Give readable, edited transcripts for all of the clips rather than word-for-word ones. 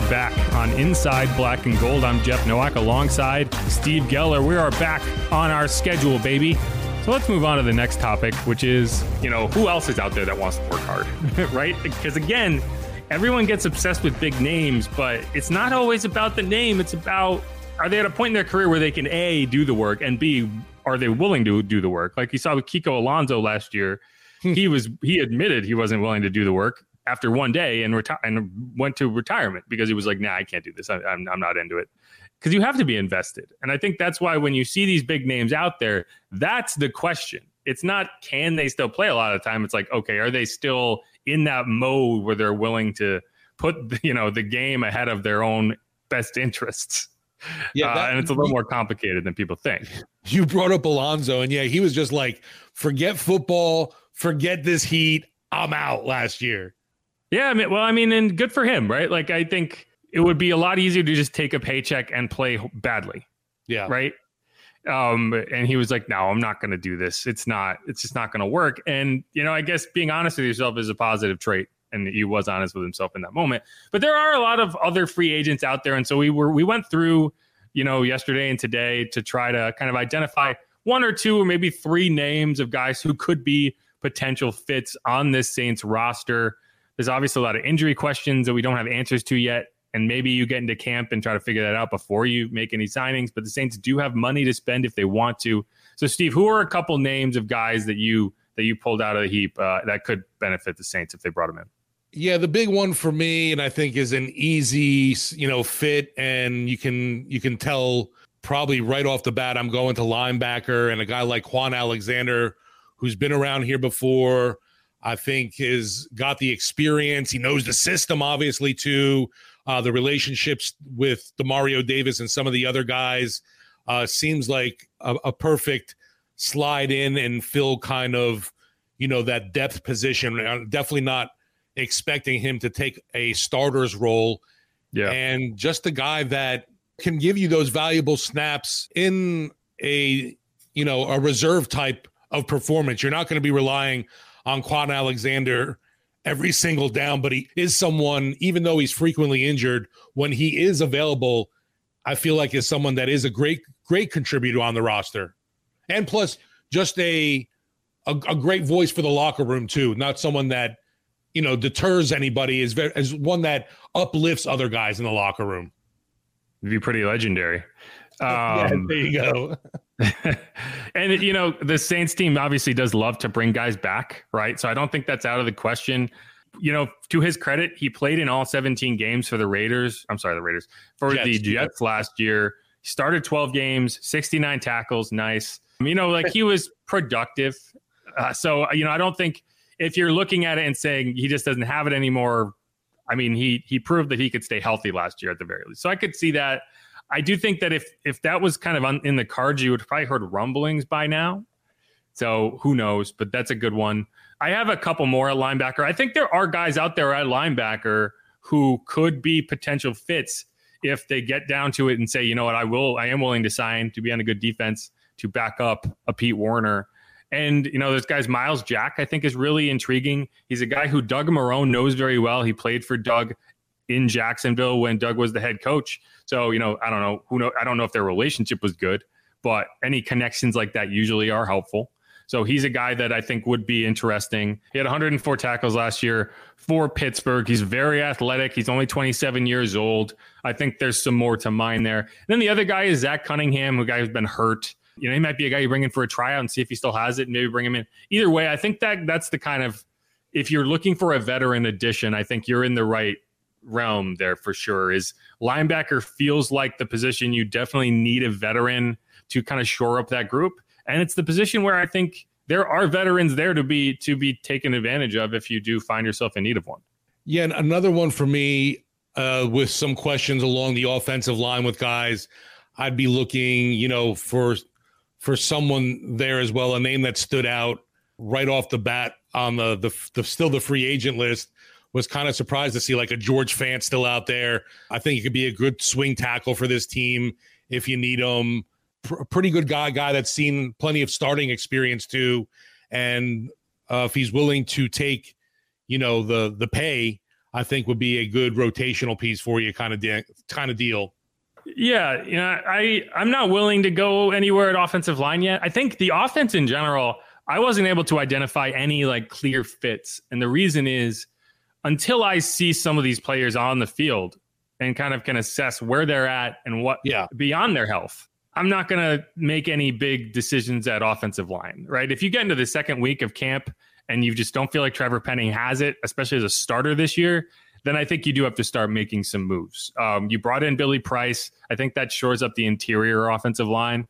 We're back on Inside Black and Gold. I'm Jeff Nowak alongside Steve Geller. We are back on our schedule, baby. So let's move on to the next topic, which is, you know, who else is out there that wants to work hard, right? Because again, everyone gets obsessed with big names, but it's not always about the name. It's about, are they at a point in their career where they can A, do the work, and B, are they willing to do the work? Like you saw with Kiko Alonso last year, he admitted he wasn't willing to do the work after one day and went to retirement because he was like, nah, I can't do this. I'm not into it. Because you have to be invested. And I think that's why when you see these big names out there, that's the question. It's not, can they still play? A lot of the time, it's like, okay, are they still in that mode where they're willing to put, you know, the game ahead of their own best interests? Yeah, and it's a little more complicated than people think. You brought up Alonso, and yeah, he was just like, forget football, forget this heat, I'm out last year. Yeah, I mean, and good for him, right? Like, I think it would be a lot easier to just take a paycheck and play badly. Yeah. Right? And he was like, no, I'm not going to do this. It's just not going to work. And, you know, I guess being honest with yourself is a positive trait. And he was honest with himself in that moment. But there are a lot of other free agents out there. And so we went through, you know, yesterday and today to try to kind of identify one or two or maybe three names of guys who could be potential fits on this Saints roster. There's obviously a lot of injury questions that we don't have answers to yet. And maybe you get into camp and try to figure that out before you make any signings. But the Saints do have money to spend if they want to. So, Steve, who are a couple names of guys that you pulled out of the heap that could benefit the Saints if they brought them in? Yeah, the big one for me, and I think is an easy, you know, fit, and you can tell probably right off the bat, I'm going to linebacker, and a guy like Kwon Alexander, who's been around here before, I think has got the experience. He knows the system, obviously, too. The relationships with DeMario Davis and some of the other guys seems like a perfect slide in and fill kind of, you know, that depth position. I'm definitely not expecting him to take a starter's role. Yeah. And just a guy that can give you those valuable snaps in a, you know, a reserve type of performance. You're not going to be relying on Kwon Alexander every single down, but he is someone, even though he's frequently injured, when he is available, I feel like is someone that is a great, great contributor on the roster. And plus just a great voice for the locker room too. Not someone that, you know, deters anybody, is one that uplifts other guys in the locker room. It'd be pretty legendary. Yeah, there you go. And, you know, the Saints team obviously does love to bring guys back, right? So I don't think that's out of the question. You know, to his credit, he played in all 17 games for the Raiders. I'm sorry, the Raiders. For the Jets last year. He started 12 games, 69 tackles. Nice. You know, like he was productive. So, you know, I don't think if you're looking at it and saying he just doesn't have it anymore, I mean, he proved that he could stay healthy last year at the very least. So I could see that. I do think that if that was kind of in the cards, you would have probably heard rumblings by now. So who knows? But that's a good one. I have a couple more at linebacker. I think there are guys out there at linebacker who could be potential fits if they get down to it and say, you know what, I am willing to sign to be on a good defense to back up a Pete Werner. And, you know, this guy's Miles Jack, I think, is really intriguing. He's a guy who Doug Marrone knows very well. He played for Doug in Jacksonville when Doug was the head coach. So, you know, I don't know if their relationship was good, but any connections like that usually are helpful. So he's a guy that I think would be interesting. He had 104 tackles last year for Pittsburgh. He's very athletic. He's only 27 years old. I think there's some more to mine there. And then the other guy is Zach Cunningham, a guy who's been hurt. You know, he might be a guy you bring in for a tryout and see if he still has it and maybe bring him in. Either way, I think that's the kind of, if you're looking for a veteran addition, I think you're in the right realm there for sure. Is linebacker feels like the position you definitely need a veteran to kind of shore up that group. And it's the position where I think there are veterans there to be taken advantage of if you do find yourself in need of one. Yeah, and another one for me with some questions along the offensive line with guys, I'd be looking, you know, for someone there as well, a name that stood out right off the bat on the still the free agent list. Was kind of surprised to see like a George Fant still out there. I think he could be a good swing tackle for this team if you need him. A pretty good guy that's seen plenty of starting experience too. And if he's willing to take, you know, the pay, I think would be a good rotational piece for you kind of deal. Yeah, you know, I'm not willing to go anywhere at offensive line yet. I think the offense in general, I wasn't able to identify any like clear fits. And the reason is until I see some of these players on the field and kind of can assess where they're at and what beyond their health, I'm not going to make any big decisions at offensive line, right? If you get into the second week of camp and you just don't feel like Trevor Penning has it, especially as a starter this year, then I think you do have to start making some moves. You brought in Billy Price. I think that shores up the interior offensive line.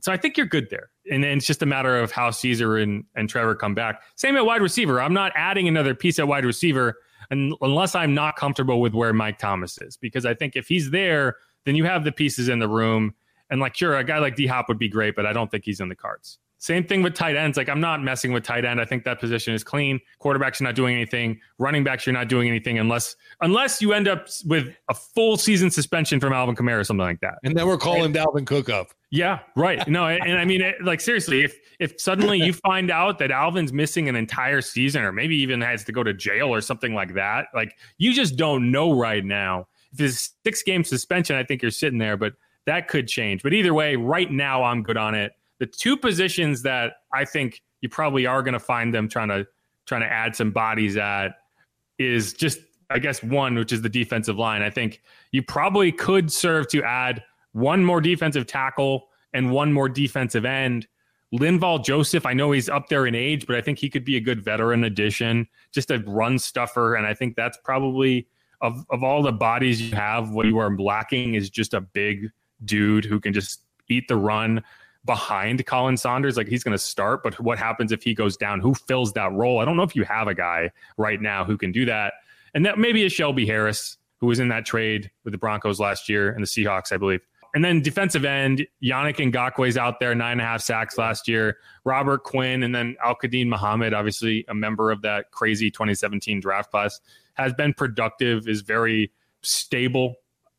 So I think you're good there. And it's just a matter of how Caesar and Trevor come back. Same at wide receiver. I'm not adding another piece at wide receiver unless I'm not comfortable with where Mike Thomas is, because I think if he's there, then you have the pieces in the room. And like, sure, a guy like D-Hop would be great, but I don't think he's in the cards. Same thing with tight ends. Like, I'm not messing with tight end. I think that position is clean. Quarterbacks, you're not doing anything. Running backs, you're not doing anything unless you end up with a full season suspension from Alvin Kamara or something like that. And then we're calling Dalvin Cook up. Yeah, right. No, and I mean, like, seriously, if suddenly you find out that Alvin's missing an entire season or maybe even has to go to jail or something like that, like, you just don't know right now. If it's a 6-game suspension, I think you're sitting there, but that could change. But either way, right now, I'm good on it. The two positions that I think you probably are going to find them trying to add some bodies at is just, I guess, one, which is the defensive line. I think you probably could serve to add one more defensive tackle and one more defensive end. Linval Joseph, I know he's up there in age, but I think he could be a good veteran addition, just a run stuffer. And I think that's probably, of all the bodies you have, what you are lacking is just a big dude who can just eat the run behind Colin Saunders. Like, he's going to start, but what happens if he goes down? Who fills that role? I don't know if you have a guy right now who can do that. And that maybe is Shelby Harris, who was in that trade with the Broncos last year and the Seahawks, I believe. And then defensive end, Yannick Ngakwe's out there, 9.5 sacks last year. Robert Quinn, and then Al-Quadin Muhammad, obviously a member of that crazy 2017 draft class, has been productive, is very stable.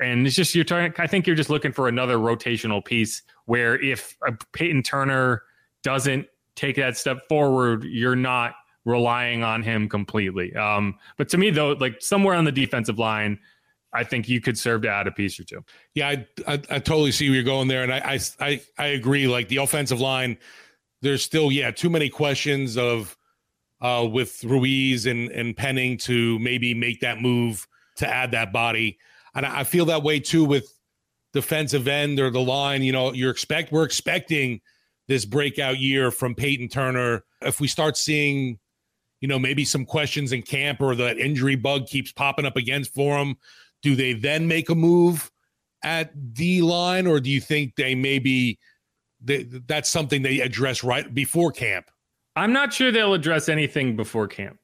And it's just, I think you're just looking for another rotational piece where if Peyton Turner doesn't take that step forward, you're not relying on him completely. But to me, though, like somewhere on the defensive line, I think you could serve to add a piece or two. Yeah, I totally see where you're going there. And I agree. Like, the offensive line, there's still, too many questions of with Ruiz and Penning to maybe make that move to add that body. And I feel that way too with defensive end or the line. You know, we're expecting this breakout year from Peyton Turner. If we start seeing, you know, maybe some questions in camp or that injury bug keeps popping up again for him, do they then make a move at D line, or do you think they maybe that's something they address right before camp? I'm not sure they'll address anything before camp.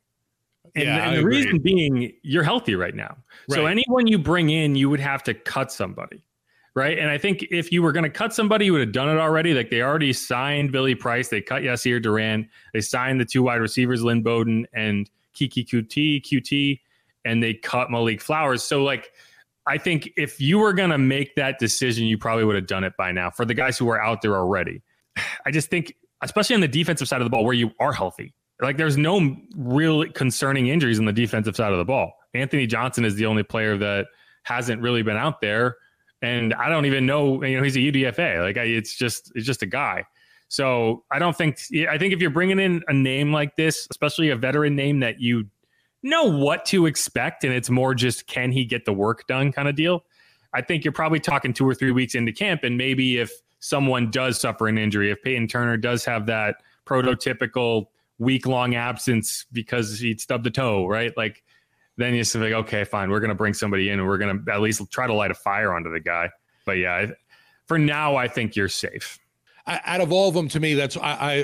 And the reason being, you're healthy right now. Right. So anyone you bring in, you would have to cut somebody, right? And I think if you were going to cut somebody, you would have done it already. Like, they already signed Billy Price. They cut Yassir Duran. They signed the two wide receivers, Lynn Bowden and Kiki Kuti, and they cut Malik Flowers. So, like, I think if you were going to make that decision, you probably would have done it by now for the guys who are out there already. I just think, especially on the defensive side of the ball where you are healthy, like, there's no real concerning injuries on the defensive side of the ball. Anthony Johnson is the only player that hasn't really been out there. And I don't even know, you know, he's a UDFA. Like, it's just a guy. So I think if you're bringing in a name like this, especially a veteran name that you know what to expect, and it's more just, can he get the work done kind of deal? I think you're probably talking 2 or 3 weeks into camp. And maybe if someone does suffer an injury, if Peyton Turner does have that prototypical week-long absence because he'd stubbed the toe, right? Like, then you're like, okay, fine, we're going to bring somebody in and we're going to at least try to light a fire onto the guy. But yeah, for now, I think you're safe. Out of all of them, to me, that's I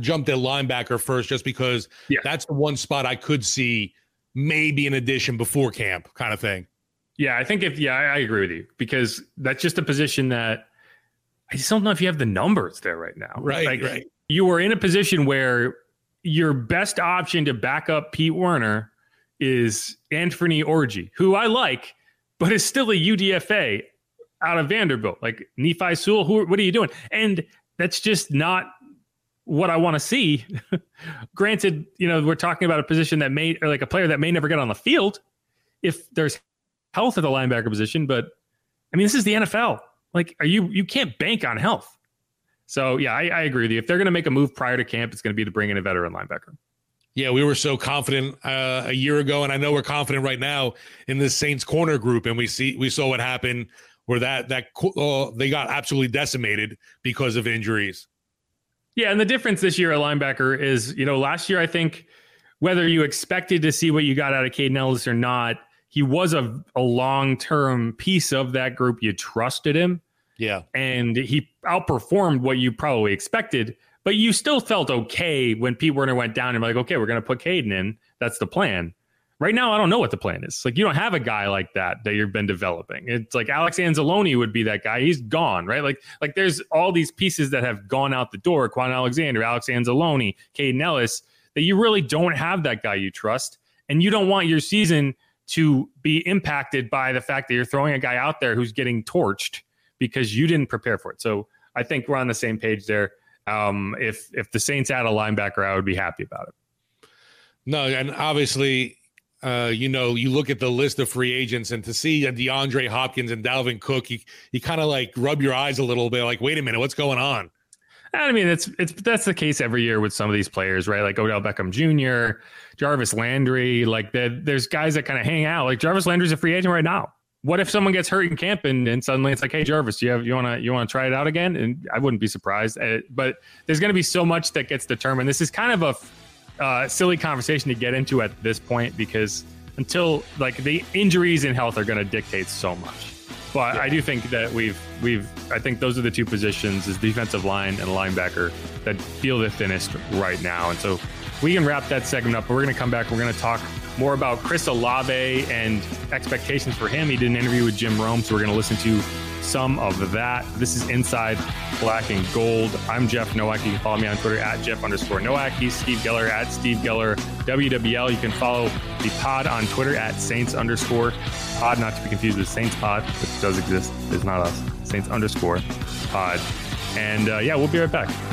jumped at linebacker first just because that's the one spot I could see maybe an addition before camp kind of thing. Yeah, I think I agree with you, because that's just a position that I just don't know if you have the numbers there right now. Right. You were in a position where your best option to back up Pete Werner is Anthony Orji, who I like, but is still a UDFA out of Vanderbilt. Like, Nephi Sewell, what are you doing? And that's just not what I want to see. Granted, you know, we're talking about a position that may, or like a player that may never get on the field. if there's health at the linebacker position, but I mean, this is the NFL. Like, you can't bank on health. So yeah, I agree with you. If they're going to make a move prior to camp, it's going to be to bring in a veteran linebacker. Yeah, we were so confident a year ago, and I know we're confident right now in this Saints corner group. And we saw what happened where that they got absolutely decimated because of injuries. Yeah, and the difference this year at linebacker is, you know, last year I think whether you expected to see what you got out of Caden Ellis or not, he was a long-term piece of that group. You trusted him. Yeah. And he outperformed what you probably expected, but you still felt okay when Pete Werner went down and were like, okay, we're going to put Caden in. That's the plan. Right now, I don't know what the plan is. Like, you don't have a guy like that you've been developing. It's like Alex Anzalone would be that guy. He's gone, right? Like there's all these pieces that have gone out the door. Kwon Alexander, Alex Anzalone, Caden Ellis, that you really don't have that guy you trust. And you don't want your season to be impacted by the fact that you're throwing a guy out there who's getting torched because you didn't prepare for it. So I think we're on the same page there. If the Saints had a linebacker, I would be happy about it. No, and obviously... you look at the list of free agents, and to see DeAndre Hopkins and Dalvin Cook, you kind of like rub your eyes a little bit, like, wait a minute, what's going on? I mean, that's the case every year with some of these players, right? Like Odell Beckham Jr., Jarvis Landry, like there's guys that kind of hang out. Like Jarvis Landry's a free agent right now. What if someone gets hurt in camp and suddenly it's like, hey, Jarvis, you want to try it out again? And I wouldn't be surprised. But there's going to be so much that gets determined. This is kind of a silly conversation to get into at this point, because until like the injuries and health are going to dictate so much. But yeah. I do think that I think those are the two positions, is defensive line and linebacker, that feel the thinnest right now. And so we can wrap that segment up, but we're going to come back. We're going to talk more about Chris Olave and expectations for him. He did an interview with Jim Rome, so we're going to listen to some of that. This is Inside Black and Gold. I'm Jeff Nowak. You can follow me on Twitter at Jeff_Nowak. He's Steve Geller at Steve Geller WWL. You can follow the pod on Twitter at Saints_pod, not to be confused with Saints Pod, which does exist. It's not us. Saints_pod. And yeah, we'll be right back.